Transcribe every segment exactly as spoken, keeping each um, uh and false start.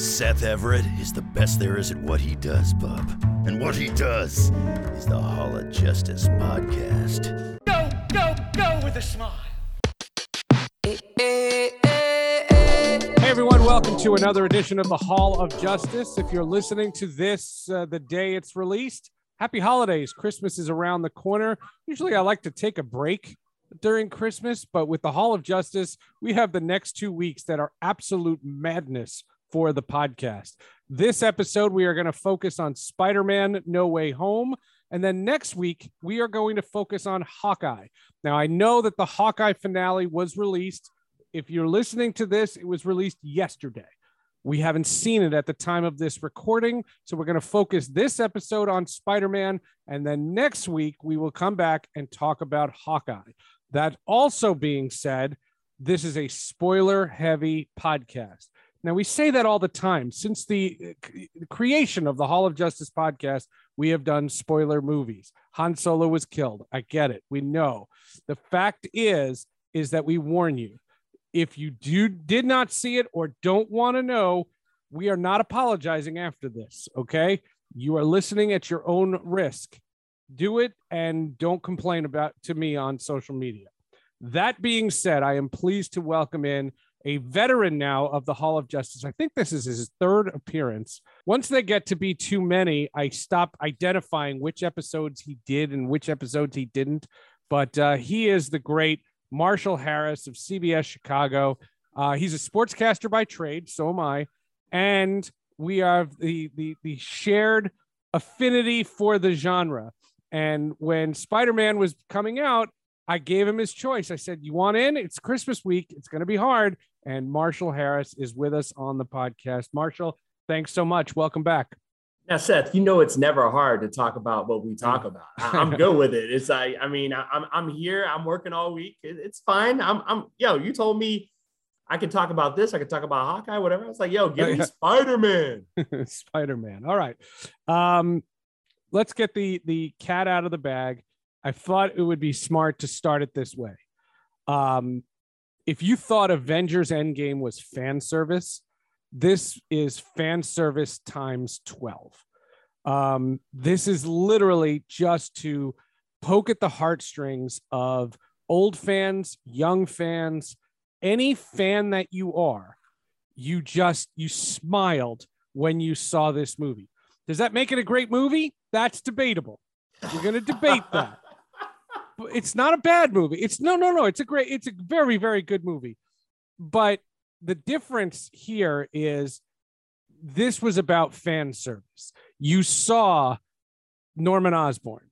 Seth Everett is the best there is at what he does, bub. And what he does is the Hall of Justice podcast. Go, go, go with a smile. Hey, everyone. Welcome to another edition of the Hall of Justice. If you're listening to this uh, the day it's released, happy holidays. Christmas is around the corner. Usually I like to take a break during Christmas, but with the Hall of Justice, we have the next two weeks that are absolute madness for the podcast. This episode, we are going to focus on Spider-Man: No Way Home. And then next week, we are going to focus on Hawkeye. Now, I know that the Hawkeye finale was released. If you're listening to this, it was released yesterday. We haven't seen it at the time of this recording. So we're going to focus this episode on Spider-Man. And then next week, we will come back and talk about Hawkeye. That also being said, this is a spoiler-heavy podcast. Now, we say that all the time. Since the creation of the Hall of Justice podcast, we have done spoiler movies. Han Solo was killed. I get it. We know. The fact is, is that we warn you. If you do, did not see it or don't want to know, we are not apologizing after this, okay? You are listening at your own risk. Do it and don't complain about to me on social media. That being said, I am pleased to welcome in a veteran now of the Hall of Justice. I think this is his third appearance. Once they get to be too many, I stop identifying which episodes he did and which episodes he didn't. But uh, he is the great Marshall Harris of C B S Chicago. Uh, he's a sportscaster by trade. So am I. And we have the, the, the shared affinity for the genre. And when Spider-Man was coming out, I gave him his choice. I said, you want in? It's Christmas week. It's going to be hard. And Marshall Harris is with us on the podcast. Marshall, thanks so much. Welcome back. Now, Seth, you know, it's never hard to talk about what we talk about. I'm good with it. It's like, I mean, I'm I'm here. I'm working all week. It's fine. I'm, I'm yo, you told me I could talk about this. I could talk about Hawkeye, whatever. I was like, yo, give me Spider-Man. Spider-Man. All right. Um, let's get the the cat out of the bag. I thought it would be smart to start it this way. Um, if you thought Avengers Endgame was fan service, this is fan service times twelve. Um, this is literally just to poke at the heartstrings of old fans, young fans, any fan that you are. You just, you smiled when you saw this movie. Does that make it a great movie? That's debatable. We're going to debate that. It's not a bad movie. It's no, no, no. It's a great, it's a very, very good movie. But the difference here is this was about fan service. You saw Norman Osborn,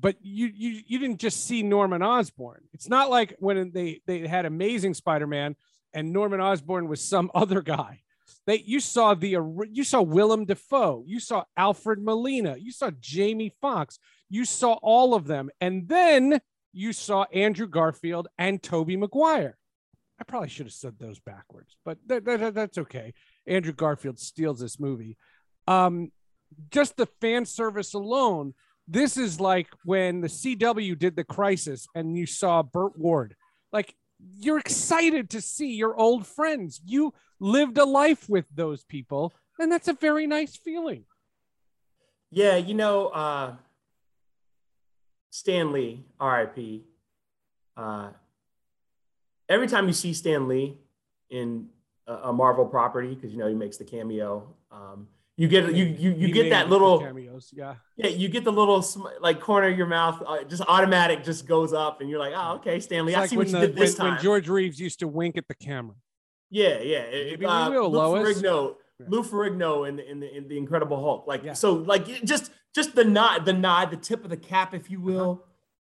but you, you, you didn't just see Norman Osborn. It's not like when they, they had Amazing Spider-Man and Norman Osborn was some other guy. They, you saw the, you saw Willem Dafoe, you saw Alfred Molina, you saw Jamie Foxx, you saw all of them. And then you saw Andrew Garfield and Tobey Maguire. I probably should have said those backwards, but that, that, that's okay. Andrew Garfield steals this movie. Um, just the fan service alone. This is like when the C W did The Crisis and you saw Burt Ward. Like, you're excited to see your old friends. You lived a life with those people. And that's a very nice feeling. Yeah, you know, uh, Stan Lee, R I P. Uh, every time you see Stan Lee in a, a Marvel property, because you know he makes the cameo, um, you get you you you get that little those. Yeah. Yeah. You get the little like corner of your mouth, uh, just automatic, just goes up, and you're like, oh, okay, Stan Lee, I like see what you the, did this when, time. When George Reeves used to wink at the camera. Yeah, yeah. Maybe uh, we will, Lois. Ferrigno, yeah. Lou Ferrigno in the, in the in the Incredible Hulk. Like yeah. so, like just just the nod, the nod, the tip of the cap, if you will. Uh-huh.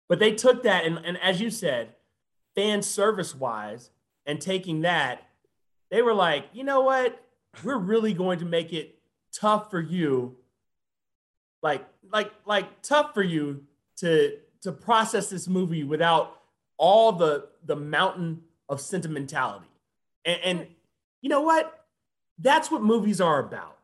But they took that and, and as you said, fan service wise, and taking that, they were like, you know what? We're really going to make it tough for you, like like like tough for you to to process this movie without all the the mountain of sentimentality. And, and you know what? That's what movies are about.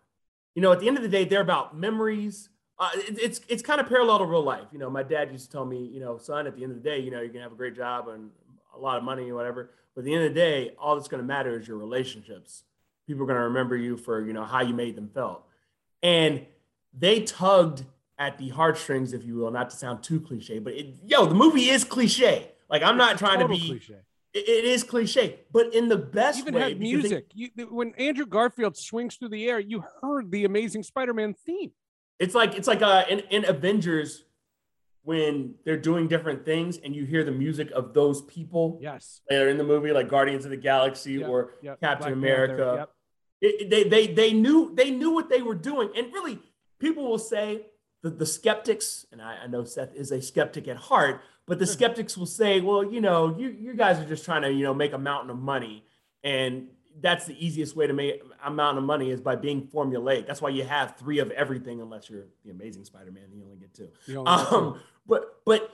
You know, at the end of the day, they're about memories. Uh, it, it's it's kind of parallel to real life. You know, my dad used to tell me, you know, son, at the end of the day, you know, you're gonna have a great job and a lot of money or whatever. But at the end of the day, all that's gonna matter is your relationships. People are gonna remember you for, you know, how you made them felt. And they tugged at the heartstrings, if you will, not to sound too cliche, but it, yo, the movie is cliche. Like I'm not it's trying to be cliche. It is cliche, but in the best even way. Even had music. They, you, when Andrew Garfield swings through the air, you heard the Amazing Spider-Man theme. It's like it's like uh, in, in Avengers when they're doing different things and you hear the music of those people. Yes, they're in the movie like Guardians of the Galaxy yep, or yep, Captain Black America. Yep. It, they they they knew they knew what they were doing, and really, people will say that the skeptics, and I, I know Seth is a skeptic at heart. But the skeptics will say, well, you know, you, you guys are just trying to, you know, make a mountain of money. And that's the easiest way to make a mountain of money is by being formulaic. That's why you have three of everything, unless you're the Amazing Spider-Man, you only get two. You only get two. Um, but but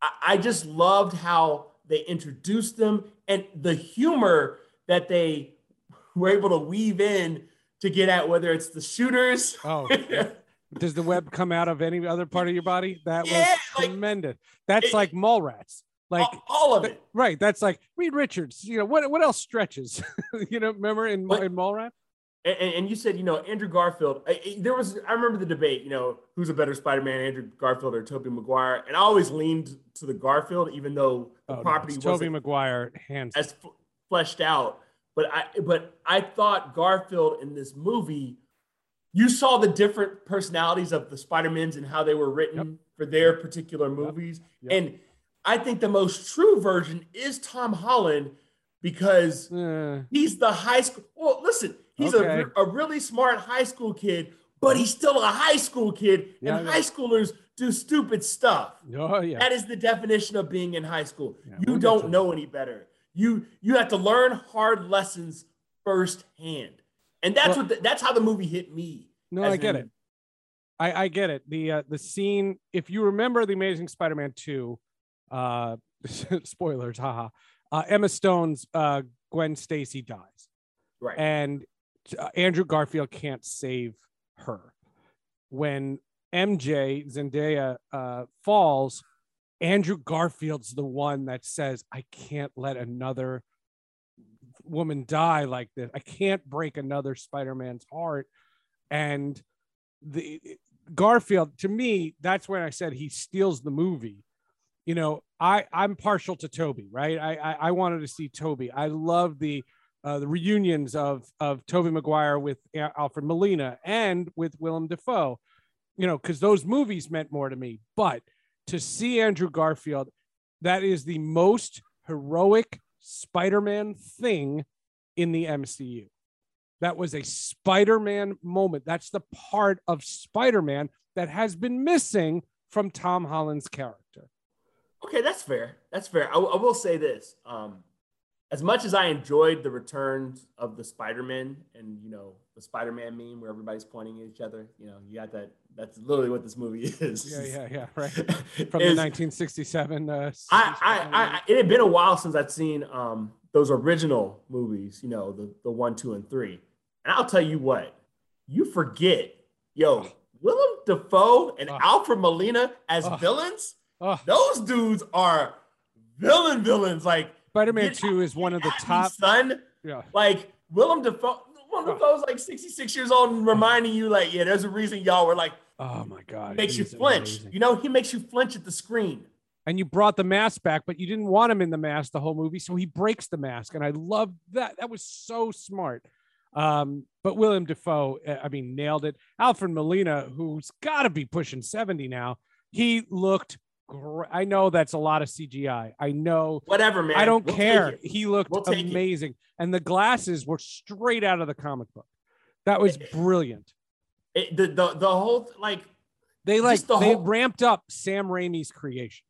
I, I just loved how they introduced them and the humor that they were able to weave in to get at, whether it's the shooters. Oh, yeah. Does the web come out of any other part of your body? That yeah, was tremendous. Like, that's it, like mall rats. Like all of it. Th- right. That's like Reed Richards. You know, what what else stretches? You know, remember in, but, in mall rat? And, and you said, you know, Andrew Garfield. I, I, there was, I remember the debate, you know, who's a better Spider-Man, Andrew Garfield or Tobey Maguire? And I always leaned to the Garfield, even though the oh, property no, Tobey Maguire hands as f- fleshed out. But I, But I thought Garfield in this movie, you saw the different personalities of the Spider-Mans and how they were written yep. for their particular movies. Yep. Yep. And I think the most true version is Tom Holland because uh, he's the high school. Well, listen, he's okay. a, a really smart high school kid, but he's still a high school kid. Yeah, and yeah. high schoolers do stupid stuff. Oh, yeah. That is the definition of being in high school. Yeah, you don't know that. any better. You, you have to learn hard lessons firsthand. And that's well, what the, that's how the movie hit me. No, I get it. I, I get it. The uh, the scene, if you remember The Amazing Spider-Man two, uh, spoilers, haha. Uh, Emma Stone's uh, Gwen Stacy dies, right? And uh, Andrew Garfield can't save her. When M J Zendaya uh, falls, Andrew Garfield's the one that says, "I can't let another woman die like this. I can't break another Spider-Man's heart." And the Garfield, to me, that's when I said he steals the movie. You know, I I'm partial to Tobey, right? I I, I wanted to see Tobey. I love the uh, the reunions of of Tobey Maguire with Alfred Molina and with Willem Dafoe. You know, because those movies meant more to me. But to see Andrew Garfield, that is the most heroic Spider-Man thing in the M C U. That was a Spider-Man moment. That's the part of Spider-Man that has been missing from Tom Holland's character. Okay, that's fair. That's fair. I, w- I will say this. Um, as much as I enjoyed the returns of the Spider-Man and, you know, the Spider-Man meme where everybody's pointing at each other, you know, you got that. That's literally what this movie is. Yeah, yeah, yeah, right. From the nineteen sixty-seven. Uh, I, I, I, it had been a while since I'd seen um, those original movies, you know, the, the one, two, and three. And I'll tell you what, you forget, yo, Willem Dafoe and uh, Alfred Molina as uh, villains, uh, those dudes are villain villains. Like Spider-Man two is one of the top. Son, yeah. Like Willem Dafoe. One of those like sixty-six years old and reminding you like, yeah, there's a reason y'all were like, oh my God, makes you flinch. Amazing. You know, he makes you flinch at the screen. And you brought the mask back, but you didn't want him in the mask the whole movie. So he breaks the mask. And I love that. That was so smart. Um, But Willem Dafoe, I mean, nailed it. Alfred Molina, who's got to be pushing seventy now, he looked great. I know that's a lot of C G I. I know. Whatever, man. I don't we'll care. He looked we'll amazing. It. And the glasses were straight out of the comic book. That was brilliant. It, the, the, the whole, like. They, like, the they whole... ramped up Sam Raimi's creation.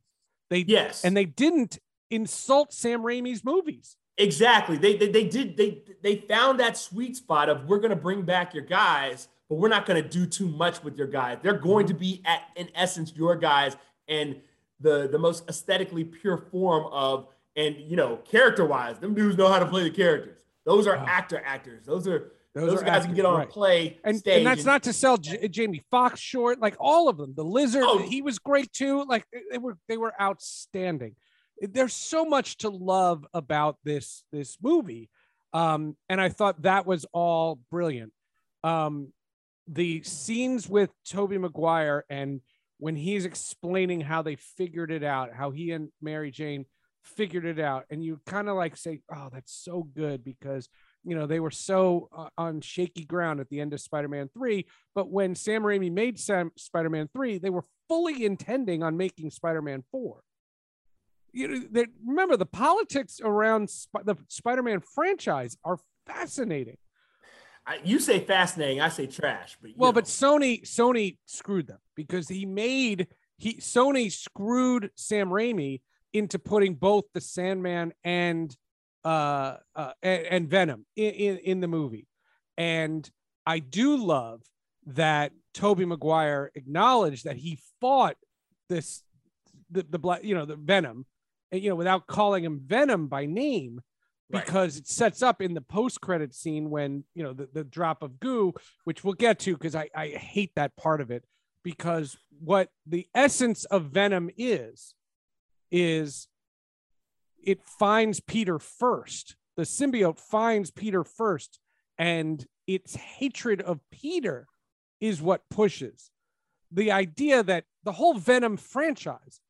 They, yes. And they didn't insult Sam Raimi's movies. Exactly. They, they they did they they found that sweet spot of, we're going to bring back your guys, but we're not going to do too much with your guys. They're going to be at, in essence, your guys, and the the most aesthetically pure form of, and you know, character wise, them dudes know how to play the characters. Those are wow. actor actors. Those are those, those are guys actors, can get on right. a play and, stage. And that's and, not to sell J- Jamie Foxx short. Like all of them, the Lizard, oh. he was great too. Like they were they were outstanding. There's so much to love about this this movie, um, and I thought that was all brilliant. Um, the scenes with Tobey Maguire, and when he's explaining how they figured it out, how he and Mary Jane figured it out, and you kind of like say, "Oh, that's so good," because you know they were so uh, on shaky ground at the end of Spider-Man three. But when Sam Raimi made Sam, Spider-Man three, they were fully intending on making Spider-Man four. You know, they, remember the politics around Sp- the Spider-Man franchise are fascinating. I, you say fascinating, I say trash. But well, know. but Sony Sony screwed them because he made he Sony screwed Sam Raimi into putting both the Sandman and uh, uh and, and Venom in, in in the movie, and I do love that Tobey Maguire acknowledged that he fought this the the black you know the Venom. You know, without calling him Venom by name, because right. it sets up in the post-credit scene when, you know, the, the drop of goo, which we'll get to because I, I hate that part of it, because what the essence of Venom is, is it finds Peter first. The symbiote finds Peter first, and its hatred of Peter is what pushes. The idea that the whole Venom franchise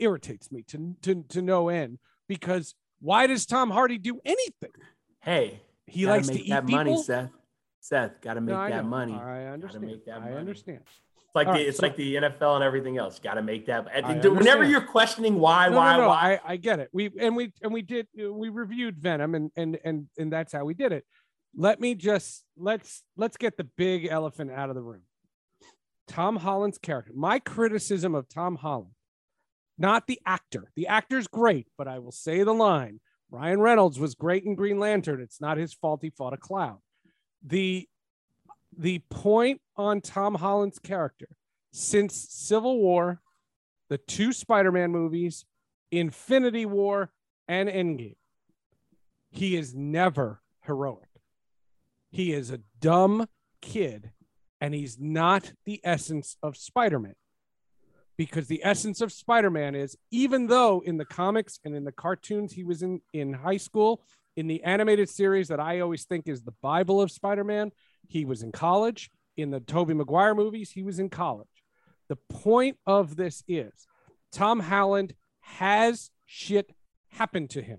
irritates me to, to to no end, because why does Tom Hardy do anything? Hey, he likes to eat that people. Money, Seth. Seth, gotta make no, that money. I understand. Make that I money. understand. It's like All the right, it's so, like the N F L and everything else. Gotta make that. Whenever you're questioning why, no, why, no, no, why, I, I get it. We and we and we did we reviewed Venom and and and and that's how we did it. Let me just let's let's get the big elephant out of the room. Tom Holland's character. My criticism of Tom Holland. Not the actor. The actor's great, but I will say the line. Ryan Reynolds was great in Green Lantern. It's not his fault he fought a cloud. The, the point on Tom Holland's character, since Civil War, the two Spider-Man movies, Infinity War, and Endgame, he is never heroic. He is a dumb kid, and he's not the essence of Spider-Man. Because the essence of Spider-Man is, even though in the comics and in the cartoons he was in in high school, in the animated series that I always think is the Bible of Spider-Man, he was in college. In the Tobey Maguire movies, he was in college. The point of this is Tom Holland has shit happen to him.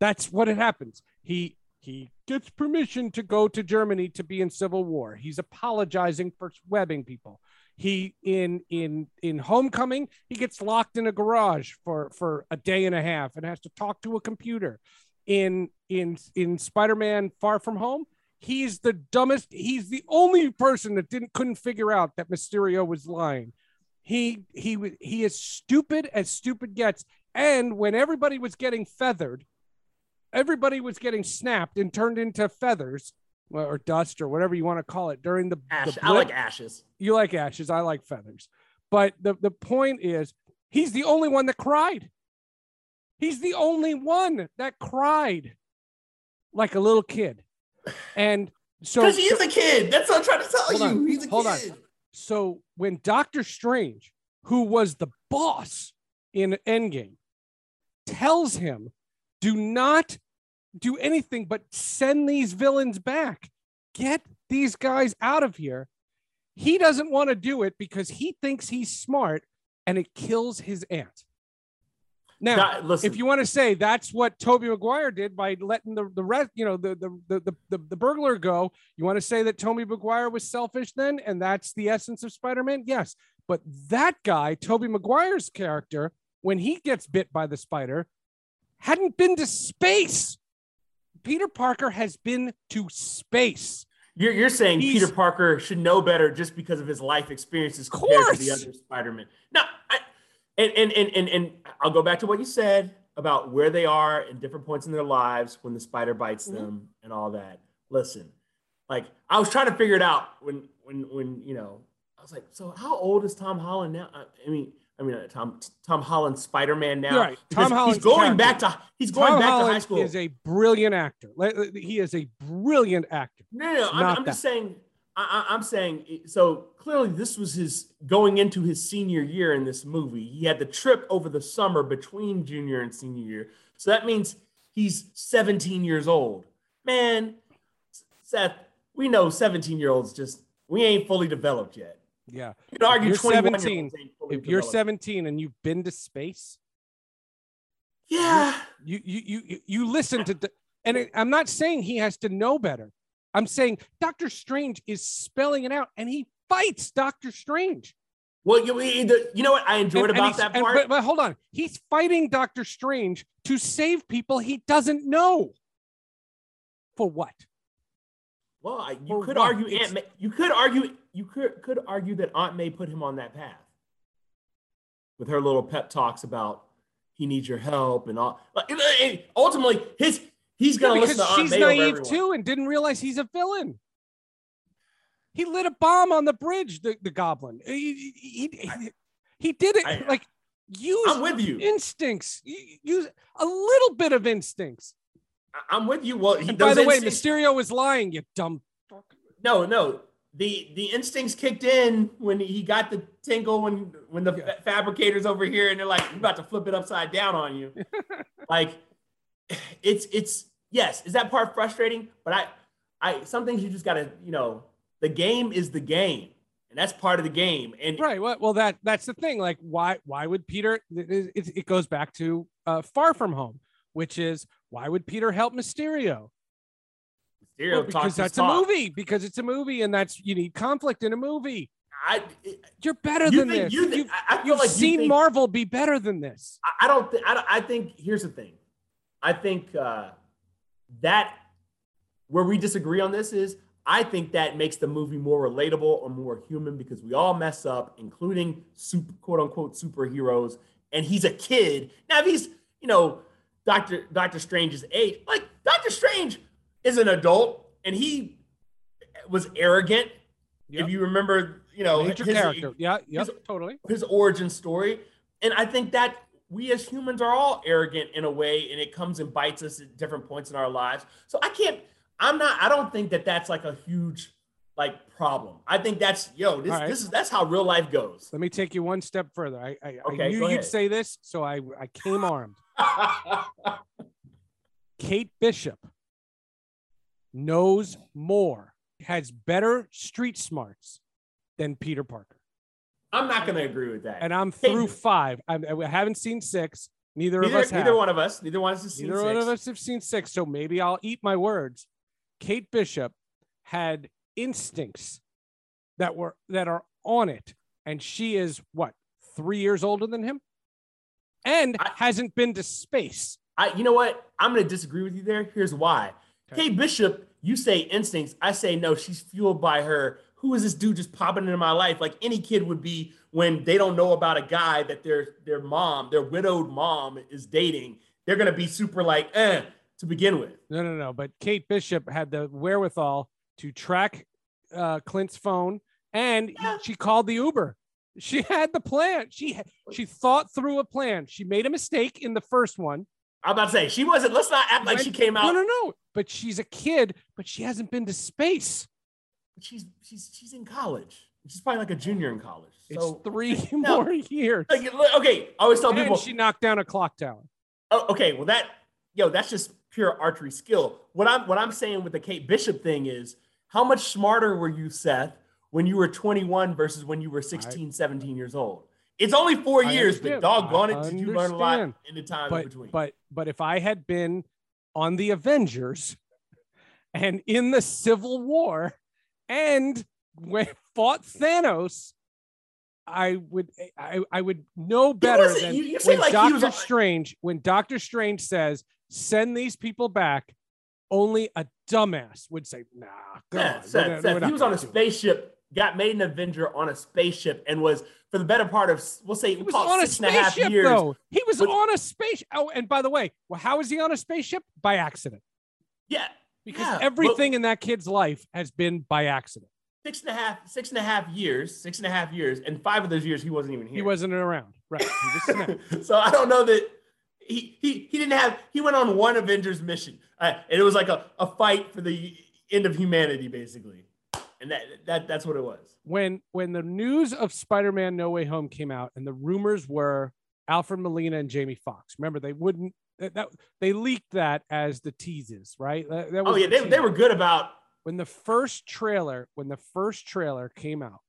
That's what it happens. He he gets permission to go to Germany to be in Civil War. He's apologizing for webbing people. He in in in Homecoming, he gets locked in a garage for, for a day and a half and has to talk to a computer. In in in Spider-Man Far From Home, he's the dumbest. He's the only person that didn't couldn't figure out that Mysterio was lying. He he he is stupid as stupid gets. And when everybody was getting feathered, everybody was getting snapped and turned into feathers. Or dust or whatever you want to call it during the, Ash, the I like ashes. You like ashes. I like feathers. But the, the point is, he's the only one that cried. He's the only one that cried like a little kid. And so because he's so, a kid. That's what I'm trying to tell you. On, he's a hold kid. On. So when Doctor Strange, who was the boss in Endgame, tells him, do not do anything but send these villains back, get these guys out of here, he doesn't want to do it because he thinks he's smart, and it kills his aunt. Now, that, listen, if you want to say that's what Tobey Maguire did by letting the the rest, you know, the the the the, the, the burglar go, you want to say that Tobey Maguire was selfish then, and that's the essence of Spider-Man? Yes, but that guy, Tobey Maguire's character, when he gets bit by the spider, hadn't been to space. Peter Parker has been to space. You're, you're saying He's, Peter Parker should know better just because of his life experiences compared course. to the other Spider-Man. No, I, and, and, and, and, and I'll go back to what you said about where they are in different points in their lives when the spider bites them mm-hmm. and all that. Listen, like I was trying to figure it out when, when, when, you know, I was like, so how old is Tom Holland now? I, I mean, I mean, uh, Tom Tom Holland's Spider-Man now. Right. Tom Holland's he's going character. back to he's going Tom back Holland to high school. Is a brilliant actor. He is a brilliant actor. No, no, no I'm, I'm just saying. I, I'm saying. So clearly, this was his going into his senior year in this movie. He had the trip over the summer between junior and senior year. So that means he's seventeen years old. Man, Seth, we know seventeen-year-olds just we ain't fully developed yet. Yeah, you could argue twenty-one. If you're seventeen and you've been to space, yeah, you you you you, you listen to, the, and it, I'm not saying he has to know better. I'm saying Doctor Strange is spelling it out, and he fights Doctor Strange. Well, you you know what I enjoyed and, about and that part. And, but, but hold on, he's fighting Doctor Strange to save people he doesn't know. For what? Well, I, you, could argue Aunt May, you could argue you could, could argue that Aunt May put him on that path with her little pep talks about he needs your help and all. Like, and ultimately, his he's gonna yeah, listen to Aunt May. She's naive too and didn't realize he's a villain. He lit a bomb on the bridge. The, the goblin. He he, I, he did it I, like use I'm with you. instincts. Use a little bit of instincts. I'm with you. Well, he, and by the way, Mysterio was lying, you dumb. No, no. The the instincts kicked in when he got the tingle when when the yeah. fabricators over here and they're like, "We're about to flip it upside down on you." Like, it's it's yes. Is that part frustrating? But I I some things you just gotta you know the game is the game and that's part of the game and right. Well, well that that's the thing. Like, why why would Peter? It, it, it goes back to uh, Far From Home, which is. Why would Peter help Mysterio? Mysterio well, because that's a talk. movie. Because it's a movie, and that's you need conflict in a movie. I, it, you're better you than think, this. You th- you've I feel you've like seen you think, Marvel be better than this. I, I don't. Th- I, don't I think here's the thing. I think uh, that where we disagree on this is I think that makes the movie more relatable or more human because we all mess up, including super, quote unquote superheroes. And he's a kid now. If he's you know. Doctor Doctor Strange's age, like Doctor Strange is an adult and he was arrogant. Yep. If you remember, you know, Major his character. Yeah, yeah, totally. His origin story. And I think that we as humans are all arrogant in a way and it comes and bites us at different points in our lives. So I can't, I'm not, I don't think that that's like a huge like problem. I think that's, yo, this, right. this is, that's how real life goes. Let me take you one step further. I, I, okay, I knew you'd ahead. say this. So I, I came armed. Kate Bishop knows more, has better street smarts than Peter Parker. I'm not going to agree with that. And I'm through Kate. five. I'm, I haven't seen six. Neither, neither of us have. Neither one of us. Neither one of us has seen neither six. Neither one of us have seen six. So maybe I'll eat my words. Kate Bishop had instincts that were that are on it. And she is, what, three years older than him? And I, hasn't been to space. I, you know what? I'm going to disagree with you there. Here's why. Okay. Kate Bishop, you say instincts. I say no, she's fueled by her. Who is this dude just popping into my life? Like any kid would be when they don't know about a guy that their, their mom, their widowed mom is dating. They're going to be super like, eh, to begin with. No, no, no. But Kate Bishop had the wherewithal to track uh, Clint's phone. And yeah. she called the Uber. She had the plan. She she thought through a plan. She made a mistake in the first one. I'm about to say she wasn't. Let's not act like she came out. No, no, no. But she's a kid. But she hasn't been to space. She's she's she's in college. She's probably like a junior in college. So, it's three no, more years. Like, okay, I always tell and people she knocked down a clock tower. Oh, okay. Well, that yo, that's just pure archery skill. What I'm what I'm saying with the Kate Bishop thing is, how much smarter were you, Seth? When you were twenty-one versus when you were sixteen, seventeen years old. It's only four I years, understand. But doggone it, did you learn a lot in the time but, in between. But but if I had been on the Avengers and in the Civil War and fought Thanos, I would I, I would know better than you, you when like Doctor was... Strange, when Doctor Strange says, send these people back, only a dumbass would say, nah, God, yeah, Seth, we're, Seth, we're Seth, he was on a spaceship, it. got made an Avenger on a spaceship and was for the better part of, we'll say, he was on a spaceship years, though. He was but, on a spaceship. Oh, and by the way, well, how is he on a spaceship? By accident. Yeah. Because yeah, everything but, in that kid's life has been by accident. Six and a half, six and a half years, six and a half years, and five of those years he wasn't even here. He wasn't around, right? He just so I don't know that he he he didn't have. He went on one Avengers mission, uh, and it was like a, a fight for the end of humanity, basically, and that that that's what it was. When when the news of Spider-Man: No Way Home came out, and the rumors were Alfred Molina and Jamie Foxx. Remember, they wouldn't that, that they leaked that as the teases, right? That, that was oh yeah, the they they were good about. When the first trailer, when the first trailer came out,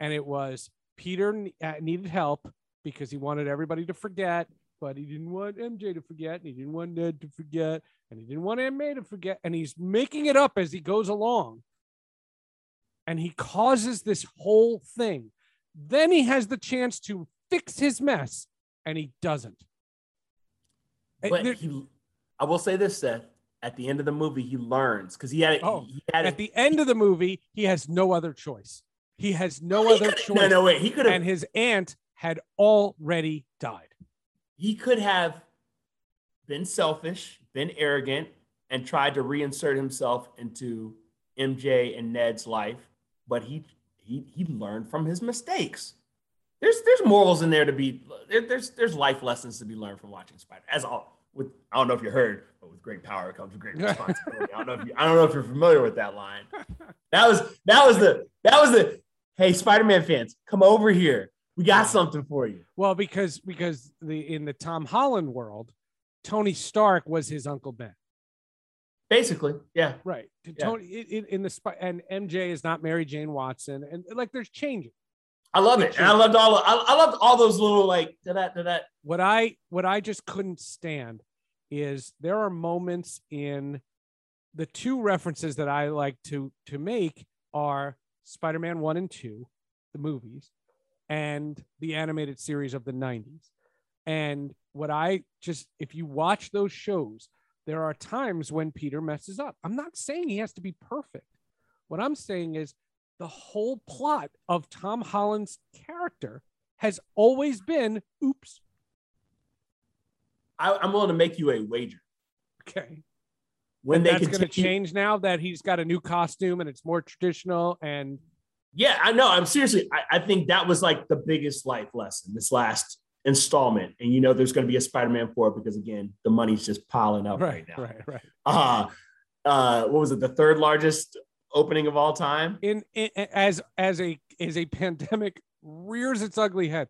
and it was Peter needed help because he wanted everybody to forget, but he didn't want M J to forget, and he didn't want Ned to forget, and he didn't want Aunt May to forget, and he's making it up as he goes along. And he causes this whole thing. Then he has the chance to fix his mess, and he doesn't. But there, he, I will say this, Seth. At the end of the movie, he learns because he had it. Oh, he had at it. The end of the movie, he has no other choice. He has no he other choice. No, no, wait. He could have. And his aunt had already died. He could have been selfish, been arrogant, and tried to reinsert himself into M J and Ned's life. But he he he learned from his mistakes. There's there's morals in there to be. There, there's there's life lessons to be learned from watching Spider. As all. With, I don't know if you heard, but with great power comes great responsibility. I don't know if you, I don't know if you're familiar with that line. That was that was the that was the hey Spider-Man fans, come over here. We got something for you. Well, because because the in the Tom Holland world, Tony Stark was his Uncle Ben. Basically, yeah, right. To yeah. Tony in, in the and M J is not Mary Jane Watson, and like there's changes. I love it. And I loved all I, I loved all those little like to that to that. What I what I just couldn't stand is there are moments in the two references that I like to to make are Spider-Man one and two, the movies, and the animated series of the nineties. And what I just if you watch those shows, there are times when Peter messes up. I'm not saying he has to be perfect. What I'm saying is the whole plot of Tom Holland's character has always been, oops. I, I'm willing to make you a wager. Okay. When and they that's going to change now that he's got a new costume and it's more traditional and. Yeah, I know. I'm seriously, I, I think that was like the biggest life lesson, this last installment. And you know, there's going to be a Spider-Man four because again, the money's just piling up right, right now. Right, right, uh, uh, what was it? The third largest opening of all time in, in as as a as a pandemic rears its ugly head.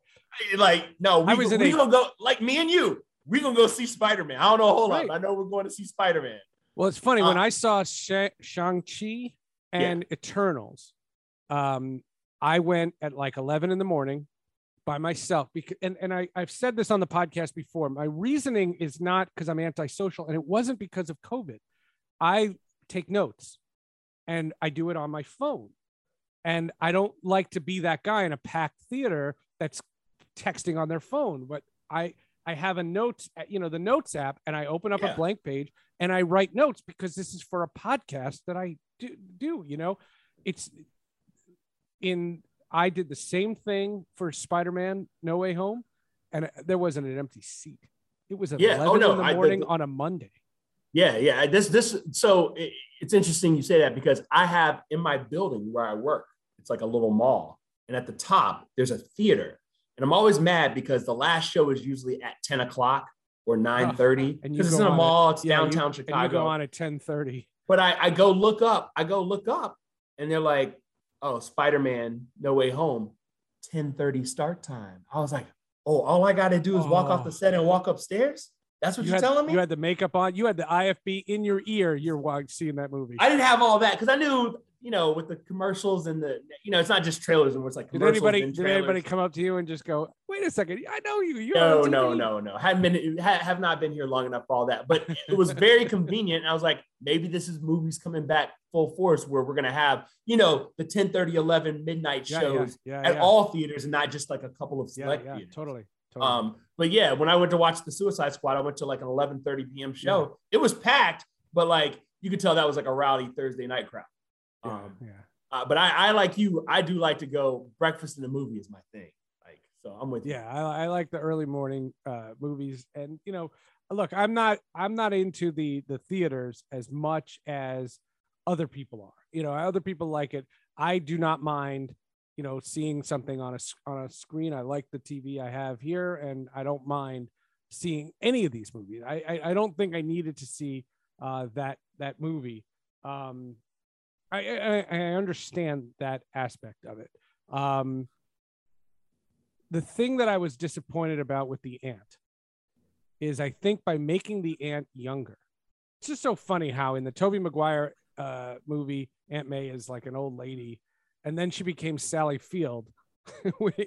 Like no, we, I was we, we a, gonna go like me and you. We're gonna go see Spider-Man. I don't know a whole lot. Right. I know we're going to see Spider-Man. Well, it's funny um, when I saw Sh- Shang-Chi and yeah. Eternals. Um, I went at like eleven in the morning by myself because and and I I've said this on the podcast before. My reasoning is not because I'm antisocial, and it wasn't because of COVID. I take notes. And I do it on my phone. And I don't like to be that guy in a packed theater that's texting on their phone. But I I have a notes, you know, the notes app, and I open up yeah. a blank page and I write notes because this is for a podcast that I do, do, you know, it's in, I did the same thing for Spider-Man No Way Home. And there wasn't an empty seat. It was at yeah. eleven oh, no. in the morning I, the, on a Monday. Yeah, yeah. This, this, so it, it's interesting you say that because I have in my building where I work, it's like a little mall. And at the top, there's a theater. And I'm always mad because the last show is usually at ten o'clock or nine thirty. Because oh, it's in a mall, at, it's yeah, downtown you, Chicago. And you go on at ten thirty. But I, I go look up, I go look up and they're like, oh, Spider-Man, No Way Home, ten thirty start time. I was like, oh, all I got to do is oh. walk off the set and walk upstairs? That's what you you're had, telling me? You had the makeup on. You had the I F B in your ear. You're seeing that movie. I didn't have all that because I knew you know, with the commercials and the, you know, it's not just trailers and it's like commercials. Did anybody, did anybody come up to you and just go, wait a second, I know you. You're no, no, no, no. Haven't been, ha- have not been here long enough for all that, but it was very convenient. I was like, maybe this is movies coming back full force where we're going to have, you know, the ten, thirty, eleven midnight yeah, shows yeah, yeah, at yeah. all theaters and not just like a couple of select yeah, yeah, theaters. Totally. Totally. Um, but yeah, when I went to watch the Suicide Squad, I went to like an eleven thirty p.m. show. Yeah. It was packed, but like, you could tell that was like a rowdy Thursday night crowd. Yeah, um, yeah. Uh, but I, I like you. I do like to go breakfast in the movie is my thing. Like, so I'm with you. Yeah, I, I like the early morning uh, movies, and you know, look, I'm not, I'm not into the the theaters as much as other people are. You know, other people like it. I do not mind, you know, seeing something on a on a screen. I like the T V I have here, and I don't mind seeing any of these movies. I, I, I don't think I needed to see uh, that that movie. Um, I, I, I understand that aspect of it. Um, the thing that I was disappointed about with the ant is I think by making the ant younger, it's just so funny how in the Tobey Maguire uh, movie, Aunt May is like an old lady, and then she became Sally Field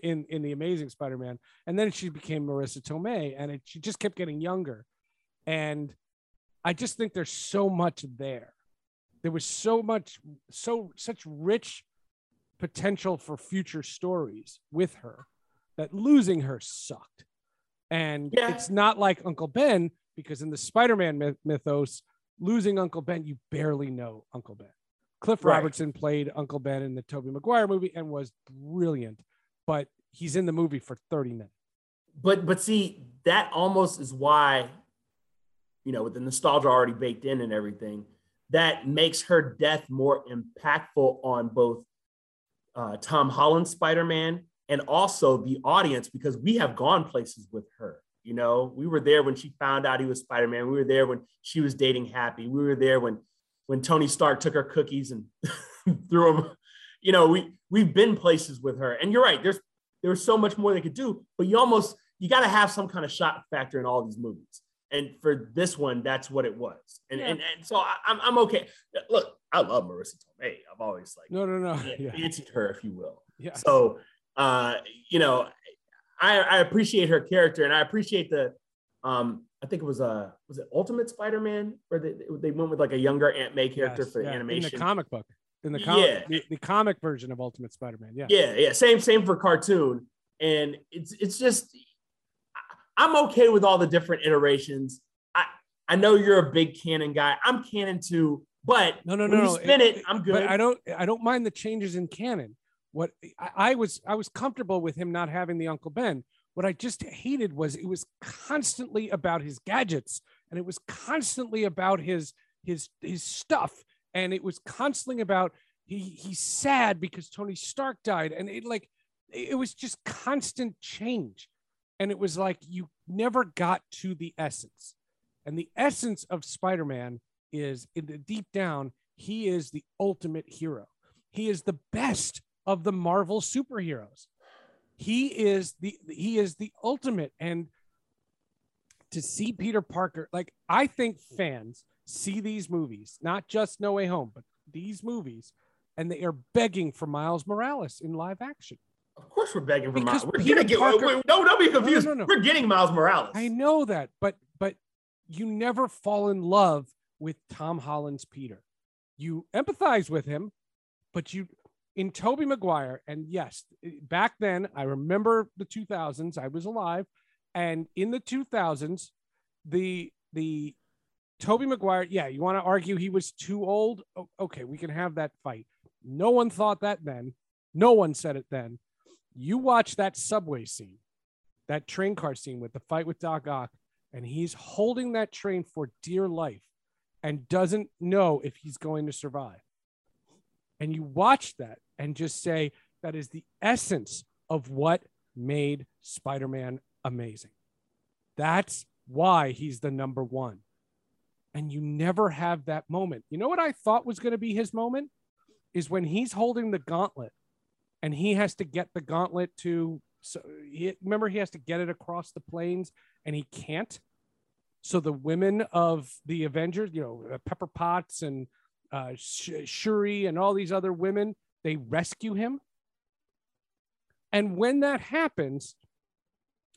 in, in The Amazing Spider-Man, and then she became Marissa Tomei, and it, she just kept getting younger. And I just think there's so much there. There was so much, so such rich potential for future stories with her that losing her sucked. And yeah. It's not like Uncle Ben, because in the Spider-Man myth- mythos, losing Uncle Ben, you barely know Uncle Ben. Cliff right. Robertson played Uncle Ben in the Tobey Maguire movie and was brilliant, but he's in the movie for thirty minutes. But but see, that almost is why, you know, with the nostalgia already baked in and everything, that makes her death more impactful on both uh, Tom Holland's Spider-Man and also the audience, because we have gone places with her. You know, we were there when she found out he was Spider-Man. We were there when she was dating Happy. We were there when when Tony Stark took her cookies and threw them. You know, we we've been places with her. And you're right. There's there was so much more they could do, but you almost you got to have some kind of shock factor in all these movies. And for this one, that's what it was. And yeah. and, and so I, I'm I'm okay. Look, I love Marissa Tomei. I've always like no no no yeah. fancied her, if you will. Yeah. So uh, you know, I I appreciate her character, and I appreciate the um I think it was a was it Ultimate Spider-Man where they they went with like a younger Aunt May character yes, for yeah. animation in the comic book in the comic yeah. the, the comic version of Ultimate Spider-Man. Yeah. Yeah yeah same same for cartoon, and it's it's just. I'm okay with all the different iterations. I, I know you're a big canon guy. I'm canon too, but no, no, no, when you spin it, it, I'm good. But I don't, I don't mind the changes in canon. What I, I was, I was comfortable with him not having the Uncle Ben. What I just hated was it was constantly about his gadgets, and it was constantly about his, his, his stuff, and it was constantly about he, he's sad because Tony Stark died, and it like, it was just constant change. And it was like you never got to the essence. And the essence of Spider-Man is, in the deep down, he is the ultimate hero. He is the best of the Marvel superheroes. He is the he is the ultimate. And to see Peter Parker, like I think fans see these movies, not just No Way Home, but these movies, and they are begging for Miles Morales in live action. Of course we're begging for because Miles. We're Peter gonna get Parker, wait, wait, no, don't be confused. No, no, no. We're getting Miles Morales. I know that, but but you never fall in love with Tom Holland's Peter. You empathize with him, but you in Tobey Maguire, and yes, back then I remember the two thousands, I was alive, and in the two thousands, the the Tobey Maguire, yeah, you want to argue he was too old? Okay, we can have that fight. No one thought that then. No one said it then. You watch that subway scene, that train car scene with the fight with Doc Ock, and he's holding that train for dear life and doesn't know if he's going to survive. And you watch that and just say, that is the essence of what made Spider-Man amazing. That's why he's the number one. And you never have that moment. You know what I thought was going to be his moment? Is when he's holding the gauntlet. And he has to get the gauntlet to, so he, remember, he has to get it across the plains, and he can't. So the women of the Avengers, you know, Pepper Potts and uh, Sh- Shuri and all these other women, they rescue him. And when that happens,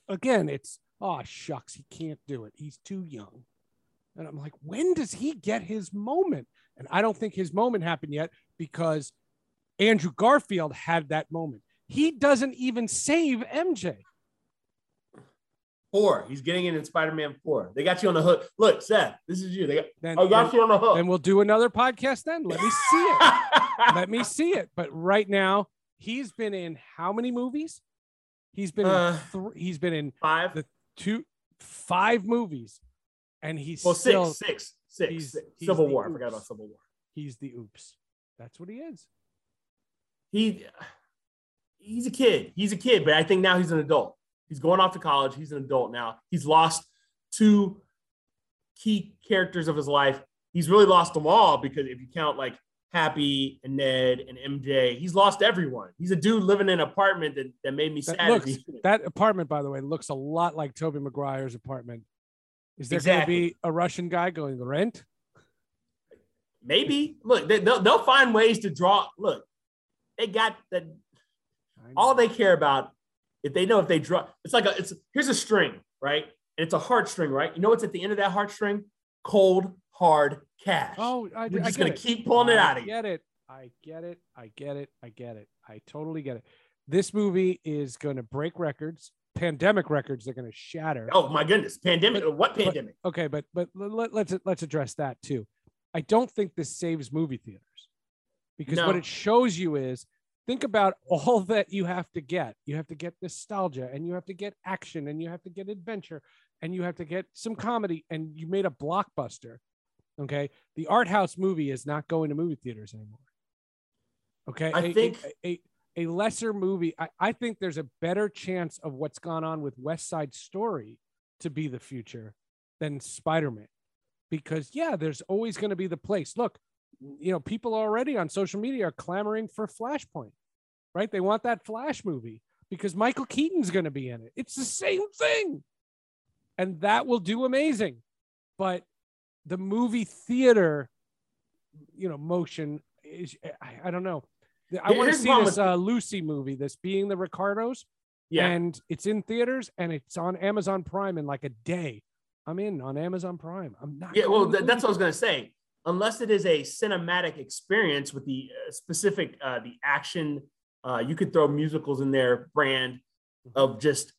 again, it's, oh, shucks, he can't do it. He's too young. And I'm like, when does he get his moment? And I don't think his moment happened yet, because Andrew Garfield had that moment. He doesn't even save M J. Four. He's getting in in Spider-Man four. They got you on the hook. Look, Seth, this is you. They got, then, I got then, you on the hook. And we'll do another podcast then. Let me see it. Let me see it. But right now, he's been in how many movies? He's been uh, in th- he's been in five, the two, five movies, and he's well still, six, six, six. He's, six. He's Civil War. Oops. I forgot about Civil War. He's the oops. That's what he is. He he's a kid. He's a kid, but I think now he's an adult. He's going off to college. He's an adult now. He's lost two key characters of his life. He's really lost them all, because if you count like Happy and Ned and M J, he's lost everyone. He's a dude living in an apartment that, that made me that sad. Looks, that apartment, by the way, looks a lot like Tobey Maguire's apartment. Is there exactly. going to be a Russian guy going to rent? Maybe. Look, they, they'll, they'll find ways to draw. Look, they got that. All they care about, if they know if they draw, it's like a, it's here's a string, right? And it's a hard string, right? You know what's at the end of that hard string? Cold, hard cash. Oh, I, we're just I gonna it. keep pulling it I out of you. Get it? I get it. I get it. I get it. I totally get it. This movie is gonna break records, pandemic records. They're gonna shatter. Oh my goodness, pandemic! But, what pandemic? But, okay, but but let, let's let's address that too. I don't think this saves movie theaters, because no. what it shows you is. Think about all that you have to get. You have to get nostalgia, and you have to get action, and you have to get adventure, and you have to get some comedy, and you made a blockbuster. Okay. The art house movie is not going to movie theaters anymore. Okay. I a, think a, a, a lesser movie. I, I think there's a better chance of what's gone on with West Side Story to be the future than Spider-Man, because yeah, there's always going to be the place. Look, you know, people already on social media are clamoring for Flashpoint, right? They want that Flash movie because Michael Keaton's going to be in it. It's the same thing. And that will do amazing. But the movie theater, you know, motion is, I, I don't know. I yeah, want to see this uh, Lucy movie, this Being the Ricardos. Yeah. And it's in theaters and it's on Amazon Prime in like a day. I'm in on Amazon Prime. I'm not. Yeah. Well, th- that's what I was going to say. Unless it is a cinematic experience with the specific, uh, the action, uh, you could throw musicals in there, brand of just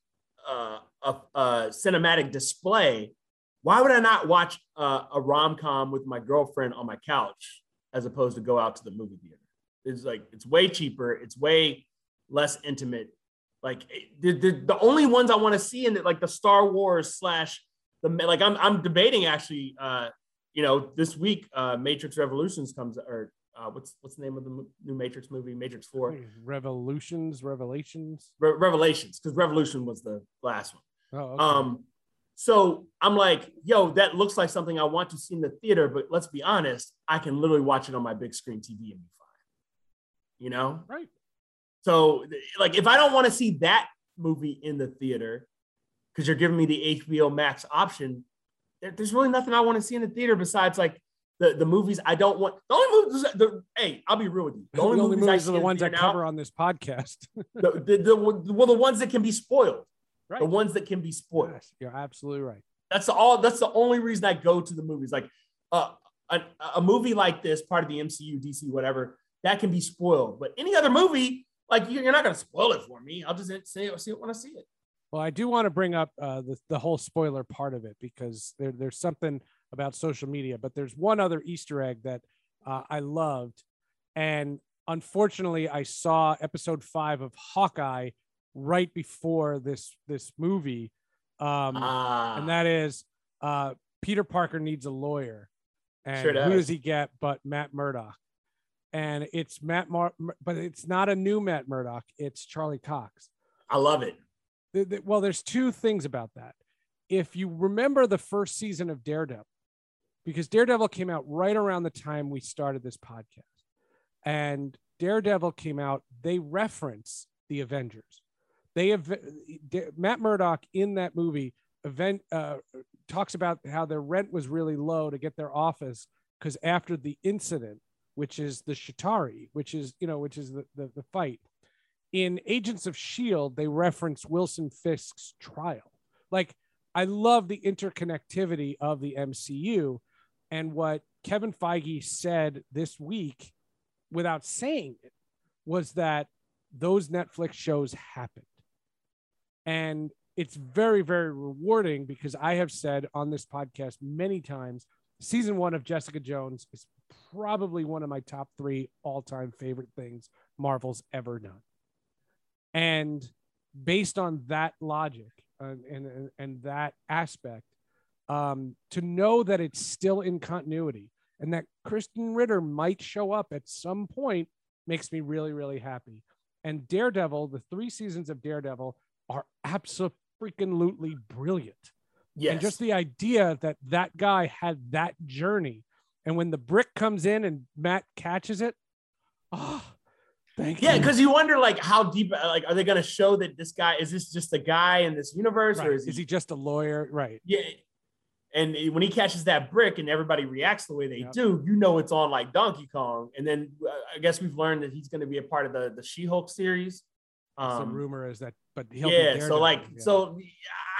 uh, a, a cinematic display. Why would I not watch uh, a rom-com with my girlfriend on my couch as opposed to go out to the movie theater? It's like, it's way cheaper. It's way less intimate. Like the, the, the only ones I want to see in it, like the Star Wars slash the, like I'm, I'm debating actually, uh, you know, this week, uh, Matrix Revolutions comes, or uh, what's what's the name of the mo- new Matrix movie? Matrix four. Revolutions, Revelations? Re- Revelations, because Revolution was the last one. Oh, okay. Um, so I'm like, yo, that looks like something I want to see in the theater, but let's be honest, I can literally watch it on my big screen T V and be fine, you know? Right. So, like, if I don't want to see that movie in the theater, because you're giving me the H B O Max option, there's really nothing I want to see in the theater besides like the, the movies I don't want. The only movies, the, hey, I'll be real with you. The only, the only movies, movies are the ones I cover now, on this podcast. the, the, the, well, the ones that can be spoiled. Right. The ones that can be spoiled. Yes, you're absolutely right. That's the, all. That's the only reason I go to the movies. Like uh, a, a movie like this, part of the M C U, D C, whatever, that can be spoiled. But any other movie, like you're not going to spoil it for me. I'll just say see it when I see it. Well, I do want to bring up uh, the, the whole spoiler part of it, because there, there's something about social media, but there's one other Easter egg that uh, I loved. And unfortunately, I saw episode five of Hawkeye right before this this movie. Um, ah. And that is uh, Peter Parker needs a lawyer. And sure does. Who does he get but Matt Murdock? And it's Matt, Mar- but it's not a new Matt Murdock. It's Charlie Cox. I love it. Well, there's two things about that. If you remember the first season of Daredevil, because Daredevil came out right around the time we started this podcast, and Daredevil came out, they reference the Avengers. They have Matt Murdock in that movie event uh, talks about how their rent was really low to get their office, because after the incident, which is the Chitauri, which is, you know, which is the, the, the fight. In Agents of S H I E L D, they reference Wilson Fisk's trial. Like, I love the interconnectivity of the M C U, and what Kevin Feige said this week, without saying it, was that those Netflix shows happened. And it's very, very rewarding, because I have said on this podcast many times, season one of Jessica Jones is probably one of my top three all-time favorite things Marvel's ever done. And based on that logic and, and, and that aspect, um, to know that it's still in continuity and that Kristen Ritter might show up at some point makes me really, really happy. And Daredevil, the three seasons of Daredevil are abso-freaking-lutely brilliant. Yes. And just the idea that that guy had that journey. And when the brick comes in and Matt catches it, oh, thank yeah, you. Yeah, because you wonder, like, how deep, like, are they going to show that this guy, is this just a guy in this universe? Right. Or is, is he, he just a lawyer? Right. Yeah. And when he catches that brick and everybody reacts the way they yep. do, you know it's on like Donkey Kong. And then uh, I guess we've learned that he's going to be a part of the, the She-Hulk series. Um, Some rumor is that, but he'll yeah, be there so like, yeah. so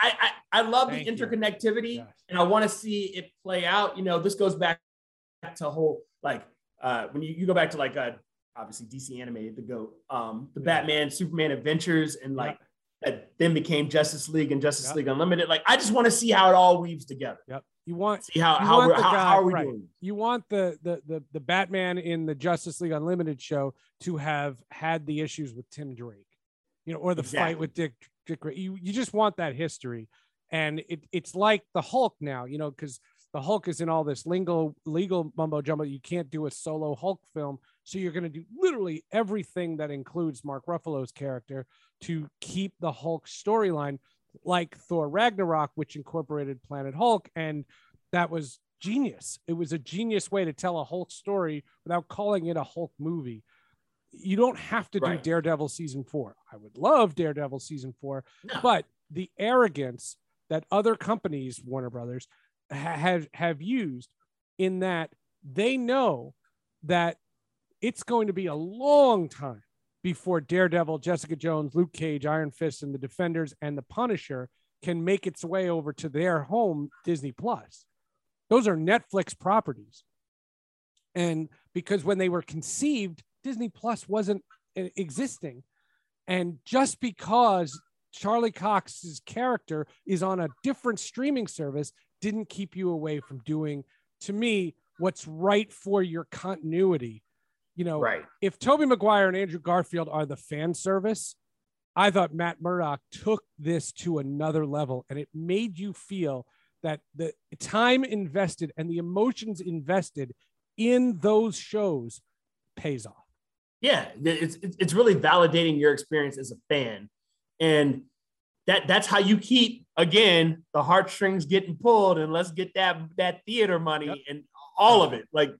I I, I love Thank the interconnectivity, yes. and I want to see it play out. You know, this goes back to whole like uh, when you, you go back to like uh, obviously D C animated, the GOAT, um, the yeah. Batman, Superman adventures, and like yeah. that then became Justice League and Justice yeah. League Unlimited. Like, I just want to see how it all weaves together. Yep. You want see how how, we're, how, guy, how are we right. doing? You want the, the the the Batman in the Justice League Unlimited show to have had the issues with Tim Drake. You know, or the exactly. fight with Dick, Dick, you, you just want that history. And it, it's like the Hulk now, you know, because the Hulk is in all this lingo, legal mumbo jumbo. You can't do a solo Hulk film. So you're going to do literally everything that includes Mark Ruffalo's character to keep the Hulk storyline, like Thor Ragnarok, which incorporated Planet Hulk. And that was genius. It was a genius way to tell a Hulk story without calling it a Hulk movie. You don't have to right. do Daredevil season four. I would love Daredevil season four, no. but the arrogance that other companies, Warner Brothers, ha- have, have used in that they know that it's going to be a long time before Daredevil, Jessica Jones, Luke Cage, Iron Fist, and the Defenders and the Punisher can make its way over to their home, Disney Plus. Those are Netflix properties. And because when they were conceived, Disney Plus wasn't existing. And just because Charlie Cox's character is on a different streaming service didn't keep you away from doing, to me, what's right for your continuity. You know, right. if Tobey Maguire and Andrew Garfield are the fan service, I thought Matt Murdock took this to another level, and it made you feel that the time invested and the emotions invested in those shows pays off. Yeah, it's it's really validating your experience as a fan, and that that's how you keep again the heartstrings getting pulled, and let's get that that theater money yep. and all of it. Like,